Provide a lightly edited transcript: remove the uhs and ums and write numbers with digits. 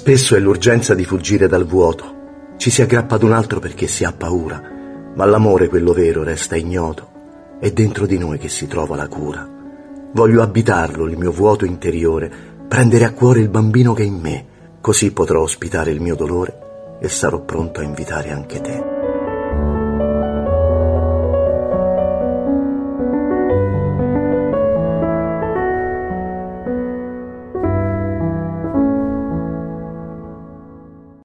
Spesso è l'urgenza di fuggire dal vuoto. Ci si aggrappa ad un altro perché si ha paura, ma l'amore, quello vero, resta ignoto. È dentro di noi che si trova la cura. Voglio abitarlo, il mio vuoto interiore, prendere a cuore il bambino che è in me, così potrò ospitare il mio dolore e sarò pronto a invitare anche te.